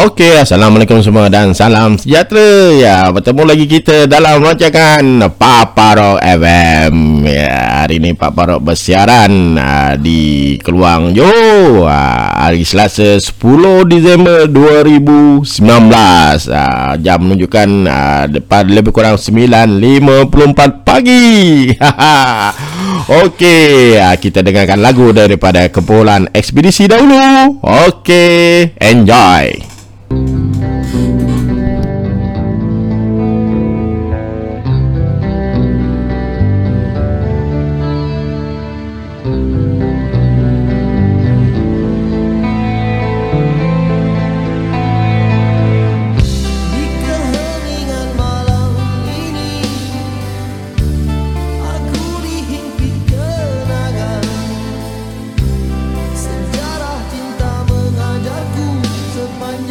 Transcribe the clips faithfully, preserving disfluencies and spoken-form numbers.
Okey, Assalamualaikum semua dan salam sejahtera. Ya, bertemu lagi kita dalam rancangan Paparock F M. Ya, hari ini Paparock bersiaran uh, di Keluang Johor uh, hari Selasa sepuluh Disember dua ribu sembilan belas. Uh, jam menunjukkan uh, depan lebih kurang sembilan lima puluh empat pagi. Okey, uh, kita dengarkan lagu daripada Kepulauan Ekspedisi dahulu. Okey, enjoy. One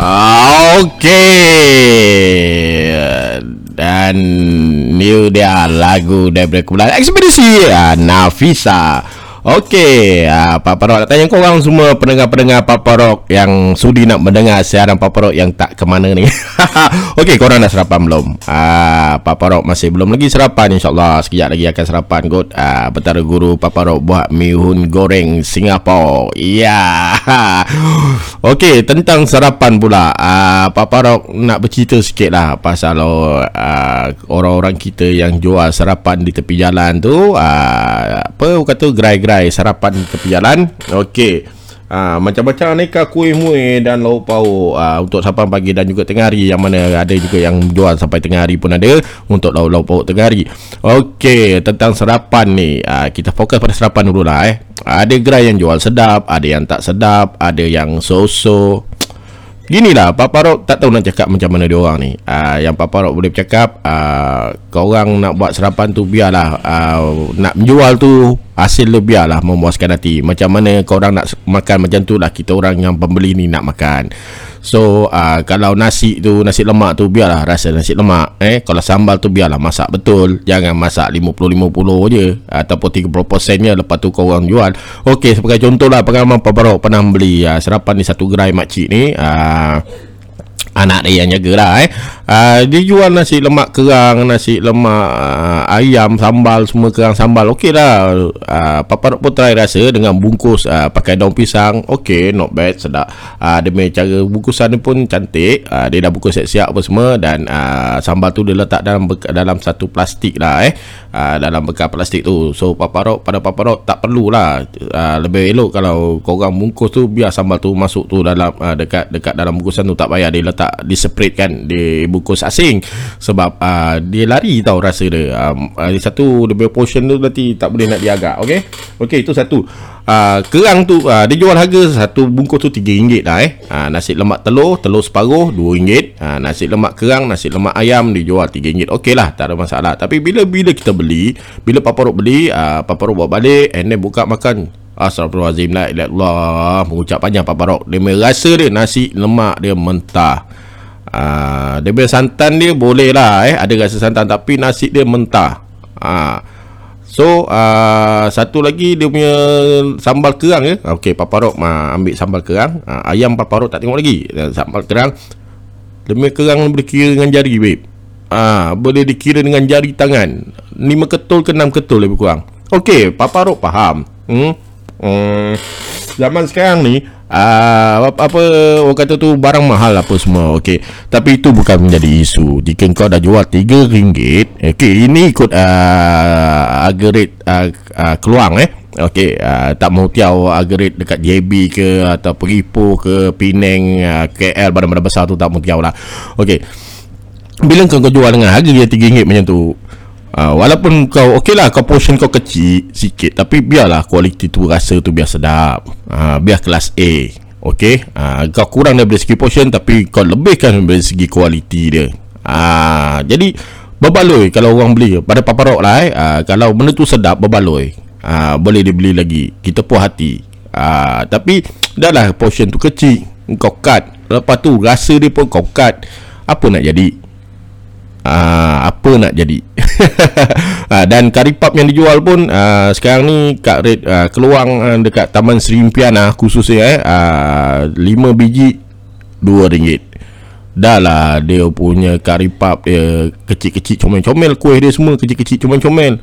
Okey. Dan ni dia lagu daripada Kepulauan Ekspedisi, Nafisa. Okey, ah, Paparock nak tanya korang semua pendengar-pendengar Paparock yang sudi nak mendengar siaran Paparock yang tak ke mana ni. Okey, korang dah sarapan belum? Ah, Paparock masih belum lagi sarapan, insyaAllah sekejap lagi akan sarapan kot. Ah, Betara Guru Paparock buat mihun goreng Singapura. Ya. Yeah. Okey, tentang sarapan pula. Ah, Paparock nak bercerita sikit lah pasal ah, orang-orang kita yang jual sarapan di tepi jalan tu. Ah, apa kata gerai-gerai sarapan tepi jalan. Okey, ha, macam-macam aneka kuih muih dan lauk pauk ha, untuk sarapan pagi dan juga tengah hari, yang mana ada juga yang jual sampai tengah hari pun ada untuk lauk-lauk pauk tengah hari. Okey, tentang sarapan ni ha, kita fokus pada sarapan dululah eh. Ada gerai yang jual sedap, ada yang tak sedap, ada yang so-so. Ginilah Paparock tak tahu nak cakap macam mana dia orang ni. Uh, yang Paparock boleh bercakap, uh, korang nak buat sarapan tu biarlah, uh, nak menjual tu hasil dia biarlah memuaskan hati. Macam mana korang nak makan macam tu lah kita orang yang pembeli ni nak makan. So uh, kalau nasi tu, nasi lemak tu biarlah rasa nasi lemak. Eh, kalau sambal tu biarlah masak betul. Jangan masak lima puluh lima puluh je ataupun tiga puluh peratus nya lepas tu korang jual. Okey, sebagai contohlah pengalaman Paparock pernah beli uh, sarapan di satu gerai makcik ni. Uh, anak dia yang jagalah eh. Uh, dia jual nasi lemak kerang, nasi lemak uh, ayam, sambal, semua kerang sambal. Okey lah. Uh, Paparock pun try rasa dengan bungkus uh, pakai daun pisang. Okey, not bad, sedap. Uh, dia punya cara bungkusan dia pun cantik. Uh, dia dah bungkus siap-siap apa semua, dan uh, sambal tu dia letak dalam beka, dalam satu plastik lah eh. Uh, dalam bekas plastik tu. So Paparock, pada Paparock tak perlulah. Uh, lebih elok kalau korang bungkus tu biar sambal tu masuk tu dalam uh, dekat dekat dalam bungkusan tu, tak payah dia letak di separate kan, di bungkus asing, sebab uh, dia lari tau rasa dia. Um, uh, satu dia portion tu nanti tak boleh nak diagak. Okey. Okey, itu satu. Uh, kerang tu uh, dia jual harga satu bungkus tu tiga ringgit lah eh. Uh, nasi lemak telur, telur separuh dua ringgit. Uh, nasi lemak kerang, nasi lemak ayam dia jual tiga ringgit. Okey lah, tak ada masalah. Tapi bila-bila kita beli, bila Paparock beli, uh, Paparock bawa balik and then buka makan. Astagfirullahalazim, la ilaha illallah, mengucap panjang Paparock. Dia merasa dia nasi lemak dia mentah. Uh, dia beli santan dia boleh lah eh. Ada rasa santan, tapi nasi dia mentah. Ah. Uh, So uh, satu lagi dia punya sambal kerang ya. Okey, Paparock uh, ambil sambal kerang. uh, Ayam Paparock tak tengok lagi. uh, Sambal kerang, dia punya kerang boleh kira dengan jari babe. uh, Boleh dikira dengan jari tangan, lima ketul ke enam ketul lebih kurang. Okey, Paparock faham. hmm? Hmm. Zaman sekarang ni Uh, apa orang kata tu barang mahal apa semua. Okey, tapi itu bukan menjadi isu jika kau dah jual tiga ringgit. Okey, ini ikut uh, harga rate uh, uh, Keluang eh. Okey, uh, tak mahu tiaw harga rate dekat J B ke atau Ipoh ke Penang, uh, K L, barang-barang besar tu tak mahu tiaw lah. Okey, bila kau, kau jual dengan harga dia tiga ringgit macam tu, Uh, walaupun kau okey lah, kau portion kau kecil sikit, tapi biarlah kualiti tu, rasa tu biar sedap. uh, Biar kelas A. Okey, uh, kau kurang daripada segi portion, tapi kau lebihkan dari segi kualiti dia. uh, Jadi berbaloi kalau orang beli pada Paparock lah eh. uh, Kalau benda tu sedap, berbaloi. uh, Boleh dibeli lagi, kita puas hati. uh, Tapi dah lah portion tu kecil, kau cut. Lepas tu rasa dia pun kau cut. Apa nak jadi? Uh, apa nak jadi? uh, Dan karipap yang dijual pun uh, sekarang ni kat rate uh, Keluang, uh, dekat Taman Seri Impian lah, khususnya eh, uh, lima biji dua ringgit. Dah lah dia punya karipap dia kecil-kecil comel-comel, kuih dia semua kecil-kecil comel-comel.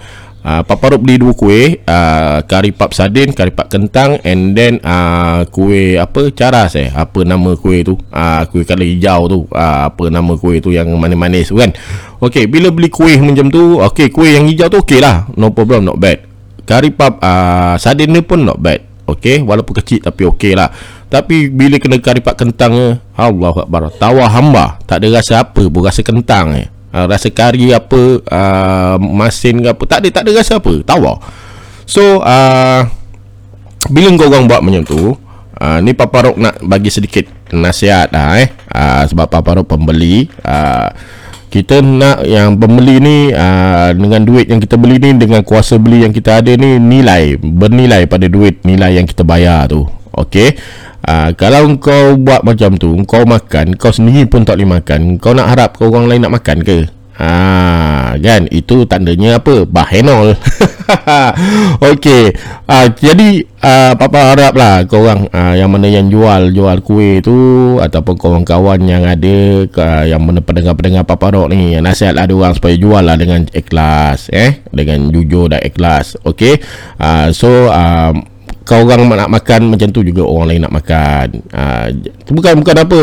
uh, Paparock beli dua kuih, uh, karipap sardin, karipap kentang, and then uh, kuih apa caras eh, apa nama kuih tu, uh, kuih kala hijau tu, uh, apa nama kuih tu yang manis-manis tu kan. Okey, bila beli kuih macam tu, okey, kuih yang hijau tu okey lah, no problem, not bad. Karipap uh, sardin dia pun not bad. Okey, walaupun kecil tapi okey lah. Tapi bila kena karipap kentang eh, Allahu Akbar, tawa hamba. Tak ada rasa apa pun, rasa kentang eh. uh, Rasa kari apa, uh, masin ke apa, tak ada, tak ada rasa apa, tawa. So uh, bila korang buat macam tu, uh, ni Paparock nak bagi sedikit nasihat lah eh. uh, Sebab Paparock pembeli, uh, kita nak yang pembeli ni aa, dengan duit yang kita beli ni, dengan kuasa beli yang kita ada ni, nilai, bernilai pada duit, nilai yang kita bayar tu. Okey, Ha, kalau kau buat macam tu, kau makan, kau sendiri pun tak boleh makan, kau nak harap kau orang lain nak makan ke? Ah, kan, itu tandanya apa? Bahenol. Okey. Ah, jadi ah, Papa harap lah korang ah, yang mana yang jual jual kuih tu ataupun kawan-kawan yang ada ah, yang mana pendengar-pendengar Papa Rock ni, nasihatlah dia orang supaya jual lah dengan ikhlas, eh, dengan jujur dan ikhlas. Okey. Ah, so ah, kau orang nak makan macam tu juga orang lain nak makan. Ah, bukan bukan apa,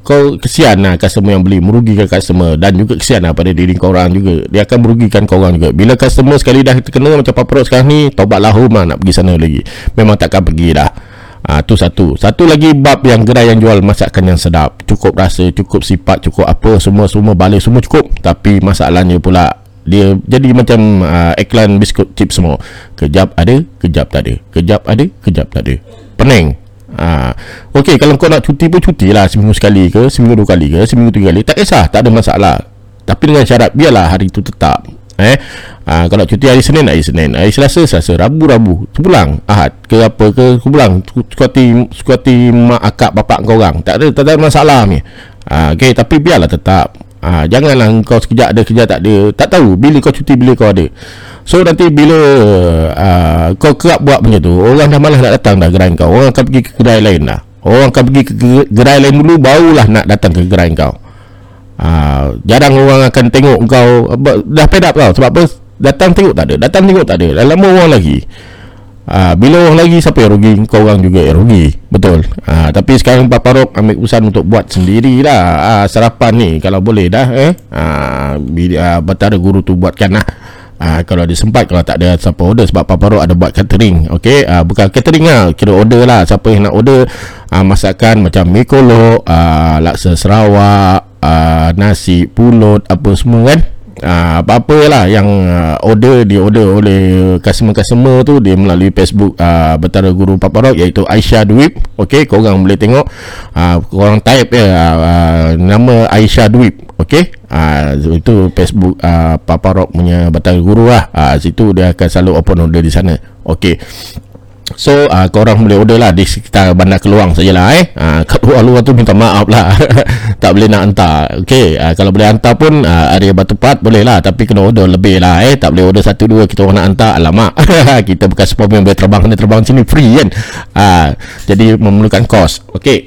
kau kesian lah customer yang beli, merugikan customer, dan juga kesian lah pada diri korang juga, dia akan merugikan korang juga. Bila customer sekali dah terkena macam Paparock sekarang ni, taubatlah rumah nak pergi sana lagi, memang takkan pergi dah. Ah, tu satu. Satu lagi bab yang gerai yang jual masakan yang sedap, cukup rasa, cukup sifat, cukup apa, semua-semua balik, semua cukup. Tapi masalahnya pula dia jadi macam uh, iklan biskut chip semua, kejap ada, kejap tak ada, kejap ada, kejap tak ada, pening. Ha. Okey, kalau kau nak cuti pun cutilah, seminggu sekali ke, seminggu dua kali ke, seminggu tiga kali, tak kisah, tak ada masalah. Tapi dengan syarat biarlah hari tu tetap, eh. Ha, kalau cuti hari Senin, hari Senin, hari Selasa, Selasa, Rabu, Rabu, pulang, Ahad ke apa ke, pulang, sukati sukati mak akak bapak kau orang. Tak ada tak ada masalah ni. Ha, okey, tapi biarlah tetap. Ha, janganlah kau sekejap ada, sekejap tak ada, tak tahu bila kau cuti, bila kau ada. So nanti bila uh, kau kerap buat macam tu, orang dah malas nak datang dah gerai kau, orang akan pergi ke gerai lain dah. Orang akan pergi ke gerai lain dulu, barulah nak datang ke gerai kau. uh, Jarang orang akan tengok kau, dah fed up kau. Sebab apa? Datang tengok tak ada, datang tengok tak ada, dah lama orang lagi. Uh, bila orang lagi, siapa yang rugi? Kau orang juga yang rugi. Betul. uh, Tapi sekarang Paparock ambil urusan untuk buat sendirilah uh, sarapan ni, kalau boleh dah, eh? uh, bila, uh, Batara Guru tu buatkan lah, uh, kalau dia sempat. Kalau tak ada, siapa order? Sebab Paparock ada buat catering. Okey, uh, bukan catering lah, kira order lah. Siapa yang nak order uh, masakan macam mi kolok, uh, laksa Sarawak, uh, nasi pulut, apa semua kan. Uh, apa-apa lah yang uh, order di order oleh customer-customer tu, dia melalui Facebook uh, Betara Guru Paparock, iaitu Aisyah Dwip. Okey, korang boleh tengok, uh, korang type ya uh, uh, nama Aisyah Dwip. Okey, uh, itu Facebook uh, Paparock punya Betara Guru lah. uh, Situ dia akan selalu open order di sana. Okey, so uh, korang boleh order lah di sekitar bandar Keluang sajalah, eh. uh, Kat luar-luar tu minta maaf lah, tak boleh nak hantar. Okey, uh, kalau boleh hantar pun uh, area Batu Pahat boleh lah, tapi kena order lebih lah, eh. Tak boleh order satu dua kita orang nak hantar, alamak. Kita bukan superman boleh terbang, kena terbang sini free kan. uh, Jadi memerlukan kos. Okey.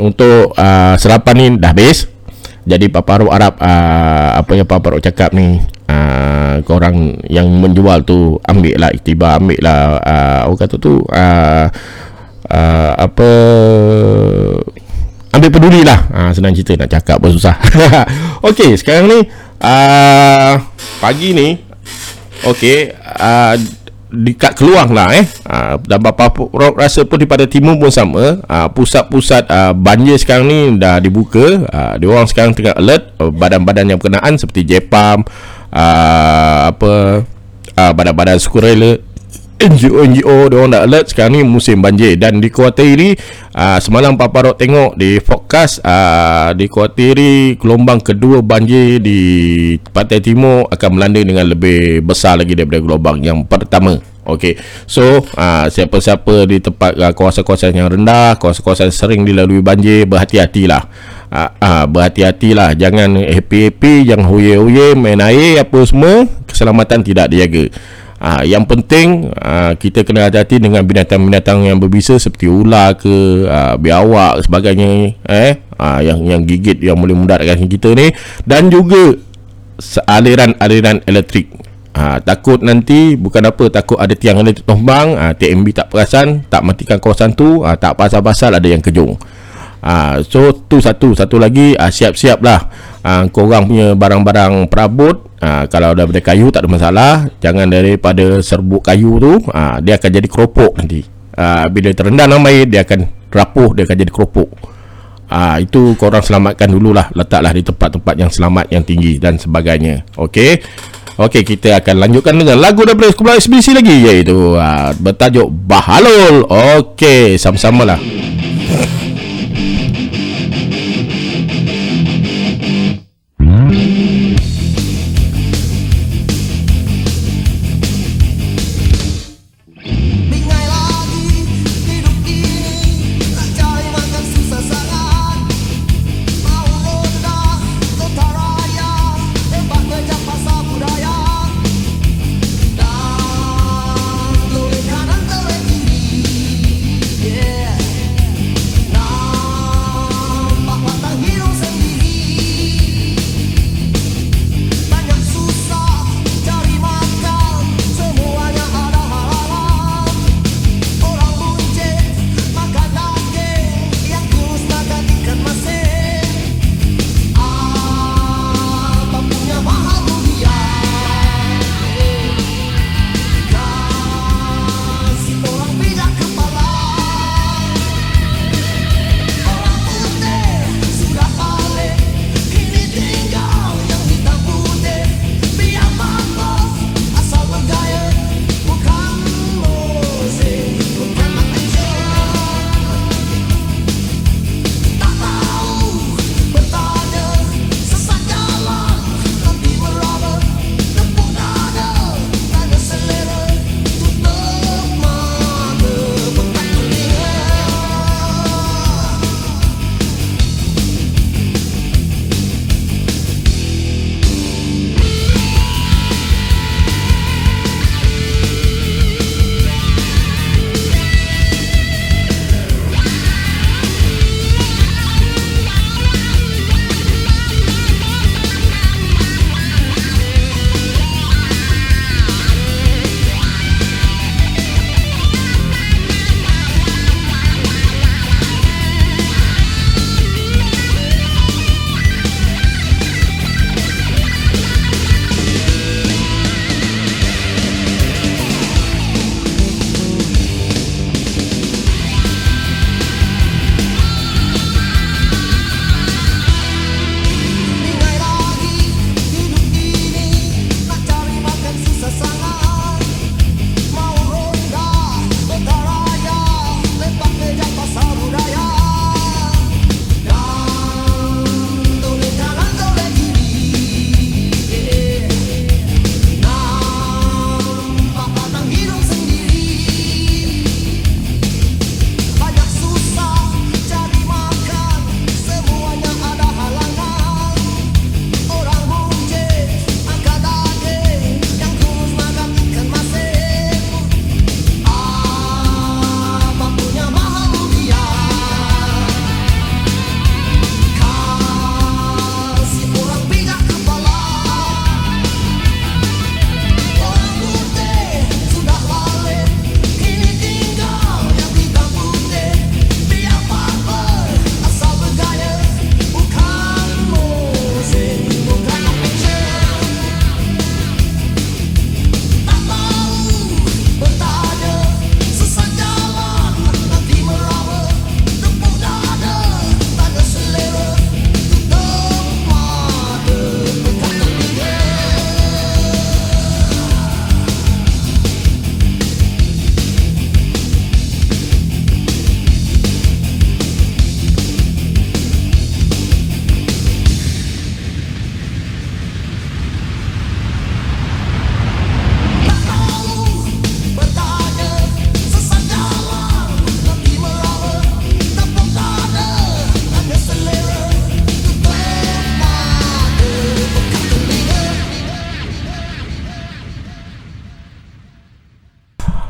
Untuk uh, sarapan ni dah habis. Jadi Paparock Arab, uh, apa yang Paparock cakap ni, uh, korang yang menjual tu ambil lah iktibar, ambil lah uh, orang kata tu uh, uh, apa, ambil peduli lah. uh, Senang cerita nak cakap pun susah. Okey, sekarang ni uh, pagi ni, okey, uh, dekat Keluang lah, eh. uh, Dan Paparock rasa pun daripada timur pun sama. uh, Pusat-pusat uh, banjir sekarang ni dah dibuka. uh, Diorang sekarang tengah alert uh, badan-badan yang berkenaan seperti J P A M, Uh, apa uh, badan-badan sukarela, N G O N G O, diorang dah alert sekarang ni musim banjir. Dan dikuatiri uh, semalam Paparock tengok di forecast, uh, dikuatiri gelombang kedua banjir di pantai timur akan melanda dengan lebih besar lagi daripada gelombang yang pertama. Okey, so uh, siapa-siapa di tempat uh, kawasan-kawasan yang rendah, kawasan-kawasan sering dilalui banjir, berhati-hatilah. Uh, uh, berhati-hatilah, jangan happy-happy, jangan huye-huye, main air apa semua, keselamatan tidak dijaga. Uh, yang penting uh, kita kena hati-hati dengan binatang-binatang yang berbisa seperti ular ke, uh, biawak sebagainya, eh, uh, yang yang gigit, yang boleh mudaratkan kita ni, dan juga aliran-aliran elektrik. Ha, takut nanti bukan apa, takut ada tiang ada tumbang, ha, T N B tak perasan, tak matikan kawasan tu, ha, tak pasal-pasal ada yang kejung. ha, So tu satu satu lagi, ha, siap-siap lah ha, korang punya barang-barang perabot. ha, Kalau daripada kayu tak ada masalah, jangan daripada serbuk kayu tu, ha, dia akan jadi keropok nanti. ha, Bila terendam dalam air, dia akan rapuh, dia akan jadi keropok. Ah, itu korang selamatkan dululah, letaklah di tempat-tempat yang selamat, yang tinggi dan sebagainya. Okey. Okey, kita akan lanjutkan dengan lagu daripada Kepulauan Ekspedisi lagi, iaitu ah, bertajuk Bahalul. Okey, sama-samalah. Bingai lagi hidup ini.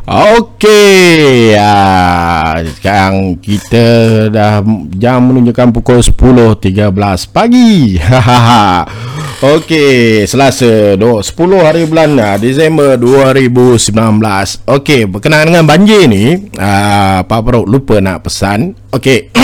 Okey, ah, sekarang kita dah jam menunjukkan pukul sepuluh tiga belas pagi. Okey, Selasa sepuluh hari bulan Disember dua ribu sembilan belas. Okey, berkenaan dengan banjir ni, ah, Pak Peruk lupa nak pesan. Okey.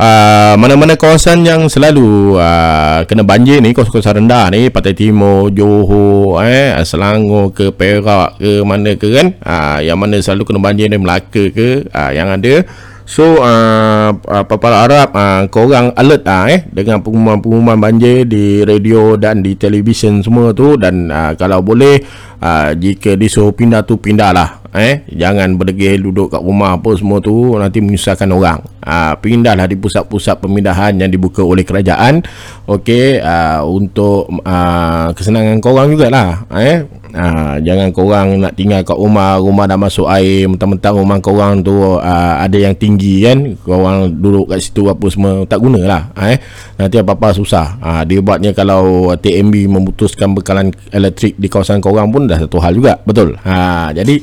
Uh, mana-mana kawasan yang selalu uh, kena banjir ni, kawasan rendah ni, Pantai Timur, Johor, eh, Selangor ke, Perak ke, mana ke kan, uh, yang mana selalu kena banjir ni, Melaka ke, uh, yang ada. So uh, uh, para Arab, uh, korang alert lah uh, eh dengan pengumuman-pengumuman banjir di radio dan di televisyen semua tu. Dan uh, kalau boleh, uh, jika disuruh pindah tu, pindahlah. Eh, jangan berdegil duduk kat rumah apa semua tu, nanti menyusahkan orang. Ah, pindahlah di pusat-pusat pemindahan yang dibuka oleh kerajaan. Okey, ah, untuk ah, kesenangan korang jugalah. Eh, ah, jangan korang nak tinggal kat rumah, rumah dah masuk air, mentang-mentang rumah korang tu ah, ada yang tinggi kan, korang duduk kat situ apa semua, tak gunalah. Eh, nanti apa-apa susah. Ah, dia buatnya kalau T N B memutuskan bekalan elektrik di kawasan korang pun dah satu hal juga, betul. Ah, jadi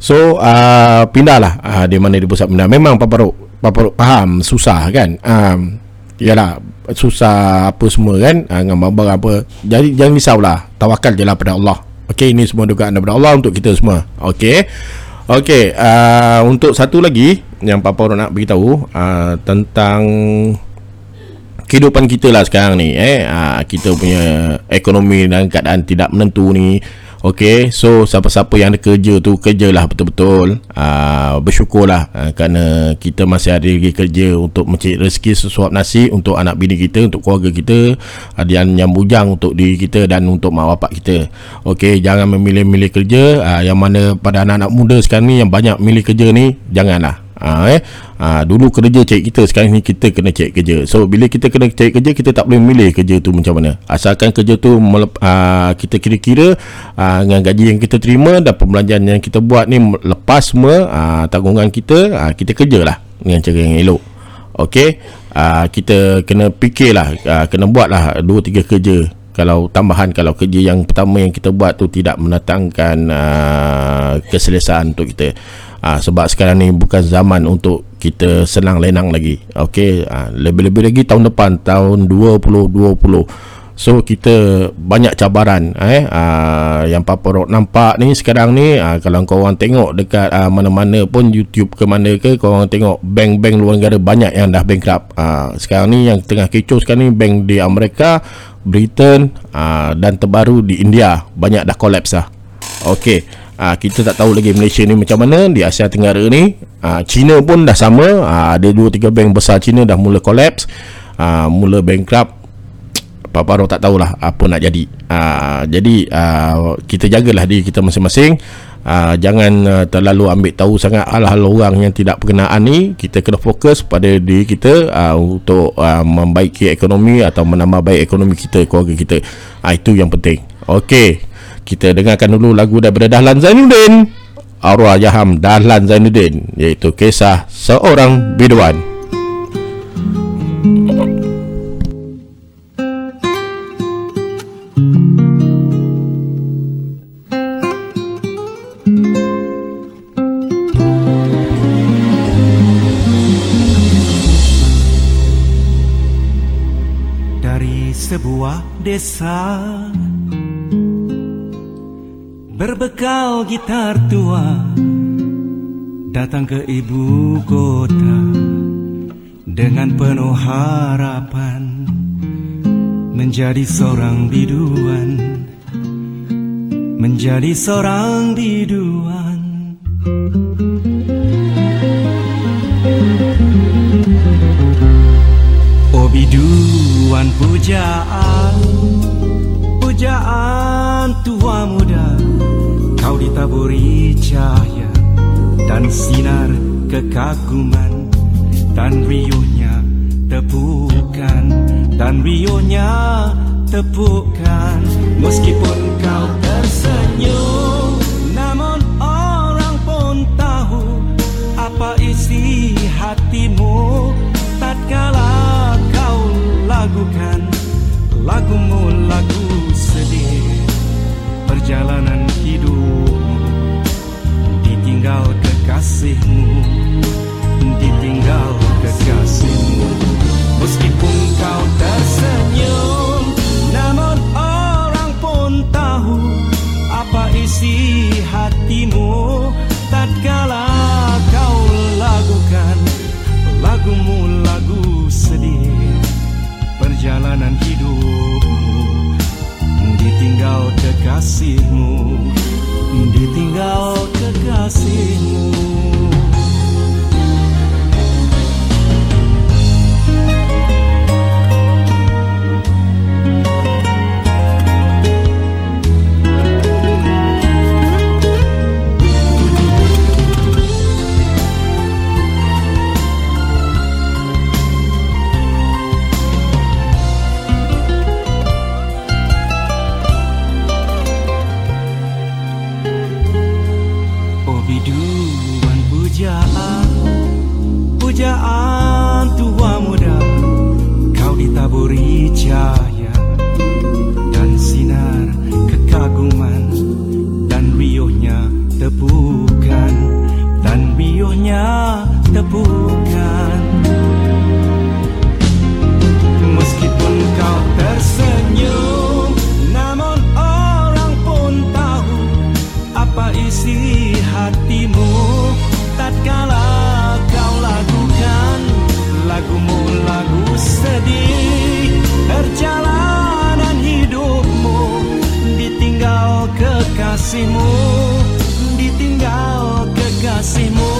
so uh, pindahlah uh, di mana di pusat pemindahan. Memang Paparock Paparock faham susah kan, um, yalah susah apa semua kan, uh, dengan barang apa. Jadi jangan risaulah, tawakal je lah pada Allah. Okey, ini semua dugaan daripada Allah untuk kita semua. Okey. Okey, uh, untuk satu lagi yang Paparock nak beritahu, uh, tentang kehidupan kita lah sekarang ni, eh uh, kita punya ekonomi dalam keadaan tidak menentu ni. Okey, so siapa-siapa yang ada kerja tu, kerjalah betul-betul. Aa, bersyukurlah aa, kerana kita masih ada lagi kerja untuk mencari rezeki sesuap nasi untuk anak bini kita, untuk keluarga kita, ada yang bujang untuk diri kita dan untuk mak bapak kita. Okey, jangan memilih-milih kerja. Aa, yang mana pada anak-anak muda sekarang ni yang banyak milih kerja ni, janganlah. Ha, eh? ha, dulu kerja cari kita, sekarang ni kita kena cari kerja. So bila kita kena cari kerja, kita tak boleh memilih kerja tu macam mana, asalkan kerja tu melep, ha, kita kira-kira ha, dengan gaji yang kita terima dan pembelanjaan yang kita buat ni lepas semua ha, tanggungan kita, ha, kita kerjalah dengan cara yang elok. Okey, ha, kita kena fikirlah, ha, kena buatlah dua tiga kerja kalau tambahan, kalau kerja yang pertama yang kita buat tu tidak mendatangkan ha, keselesaan untuk kita. Ah, sebab sekarang ni bukan zaman untuk kita senang lenang lagi. Okey, ah, lebih-lebih lagi tahun depan, tahun dua ribu dua puluh. So kita banyak cabaran, eh ah, yang Paparock nampak ni sekarang ni, ah, kalau kau orang tengok dekat ah, mana-mana pun, YouTube ke mana ke, kau orang tengok bank-bank luar negara banyak yang dah bankrupt. Ah, sekarang ni yang tengah kecoh sekarang ni, bank di Amerika, Britain, ah, dan terbaru di India banyak dah collapse dah. Okey. Ha, kita tak tahu lagi Malaysia ni macam mana, di Asia Tenggara ni, ha, China pun dah sama, ha, ada dua tiga bank besar China dah mula collapse, ha, mula bankrupt. Paparock tak tahulah apa nak jadi. Ha, jadi ha, kita jagalah diri kita masing-masing, ha, jangan uh, terlalu ambil tahu sangat hal-hal orang yang tidak berkenaan ni. Kita kena fokus pada diri kita, ha, untuk ha, membaiki ekonomi atau menambah baik ekonomi kita, keluarga kita, ha, itu yang penting. Okey, kita dengarkan dulu lagu daripada Dahlan Zainuddin, arwah Yaham Dahlan Zainuddin, iaitu Kisah Seorang Biduan. Dari sebuah desa berbekal gitar tua, datang ke ibu kota dengan penuh harapan menjadi seorang biduan, menjadi seorang biduan. Oh biduan pujaan, pujaan tua muda, kau ditaburi cahaya dan sinar kekaguman, dan riuhnya tepukan, dan riuhnya tepukan. Meskipun kau tersenyum, namun orang pun tahu apa isi hatimu tatkala kau lagukan lagumu, lagu sedih perjalanan hidupmu, ditinggal kekasihmu, ditinggal kekasihmu. Meskipun kau tersenyum, namun orang pun tahu apa isi hatimu tatkala kau lagukan lagumu, lagu sedih perjalanan hidupmu. Ditinggal kekasihmu, ditinggal kekasihmu. Pujaan tua muda, kau ditaburi cahaya dan sinar kekaguman, dan riuhnya tepukan, dan riuhnya tepukan. Meskipun kau tersenyum, namun orang pun tahu apa isi hatimu tatkala lagumu, lagu sedih perjalanan hidupmu. Ditinggal kekasihmu, ditinggal kekasihmu.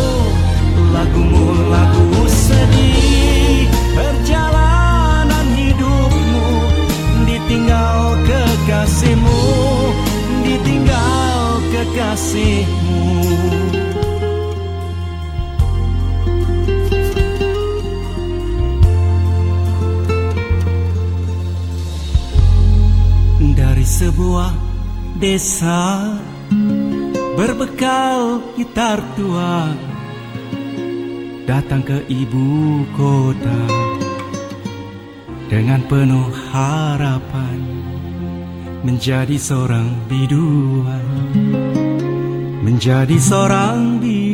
Lagumu, lagu sedih perjalanan hidupmu. Ditinggal kekasihmu, ditinggal kekasihmu. Sebuah desa berbekal gitar tua, datang ke ibu kota dengan penuh harapan menjadi seorang biduan, menjadi seorang biduan.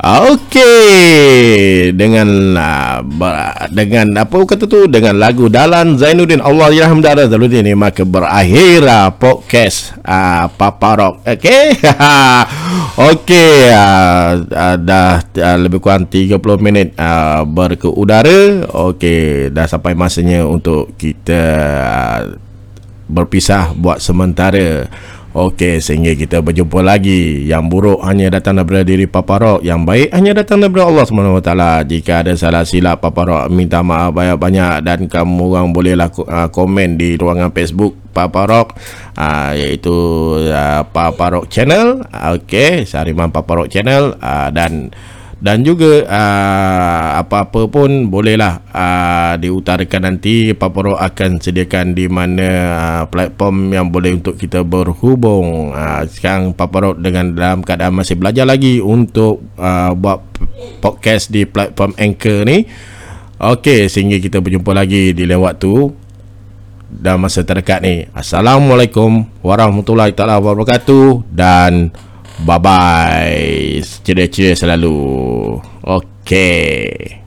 Oke, okay. dengan dengan apa kata tu, dengan lagu Dahlan Zainuddin, Allah yarham Dahlan Zainuddin ni, maka berakhir uh, podcast uh, Paparock. Okey. Okey, uh, uh, dah uh, lebih kurang tiga puluh minit uh, berkeudara. Okey, dah sampai masanya untuk kita uh, berpisah buat sementara. Okey, sehingga kita berjumpa lagi. Yang buruk hanya datang daripada diri Paparock, yang baik hanya datang daripada Allah subhanahu wa taala. Jika ada salah silap Paparock, minta maaf banyak-banyak, dan kamu orang boleh laku, uh, komen di ruangan Facebook Paparock, uh, iaitu uh, Paparock Channel. Okey, Sariman Paparock Channel, uh, dan dan juga uh, apa-apa pun bolehlah uh, diutarakan. Nanti Paparock akan sediakan di mana uh, platform yang boleh untuk kita berhubung. Uh, sekarang Paparock dengan dalam keadaan masih belajar lagi untuk uh, buat podcast di platform Anchor ni. Okey, sehingga kita berjumpa lagi di lewat tu dalam masa terdekat ni. Assalamualaikum warahmatullahi taala wabarakatuh, dan bye-bye. Ceria-ceria selalu. Okey.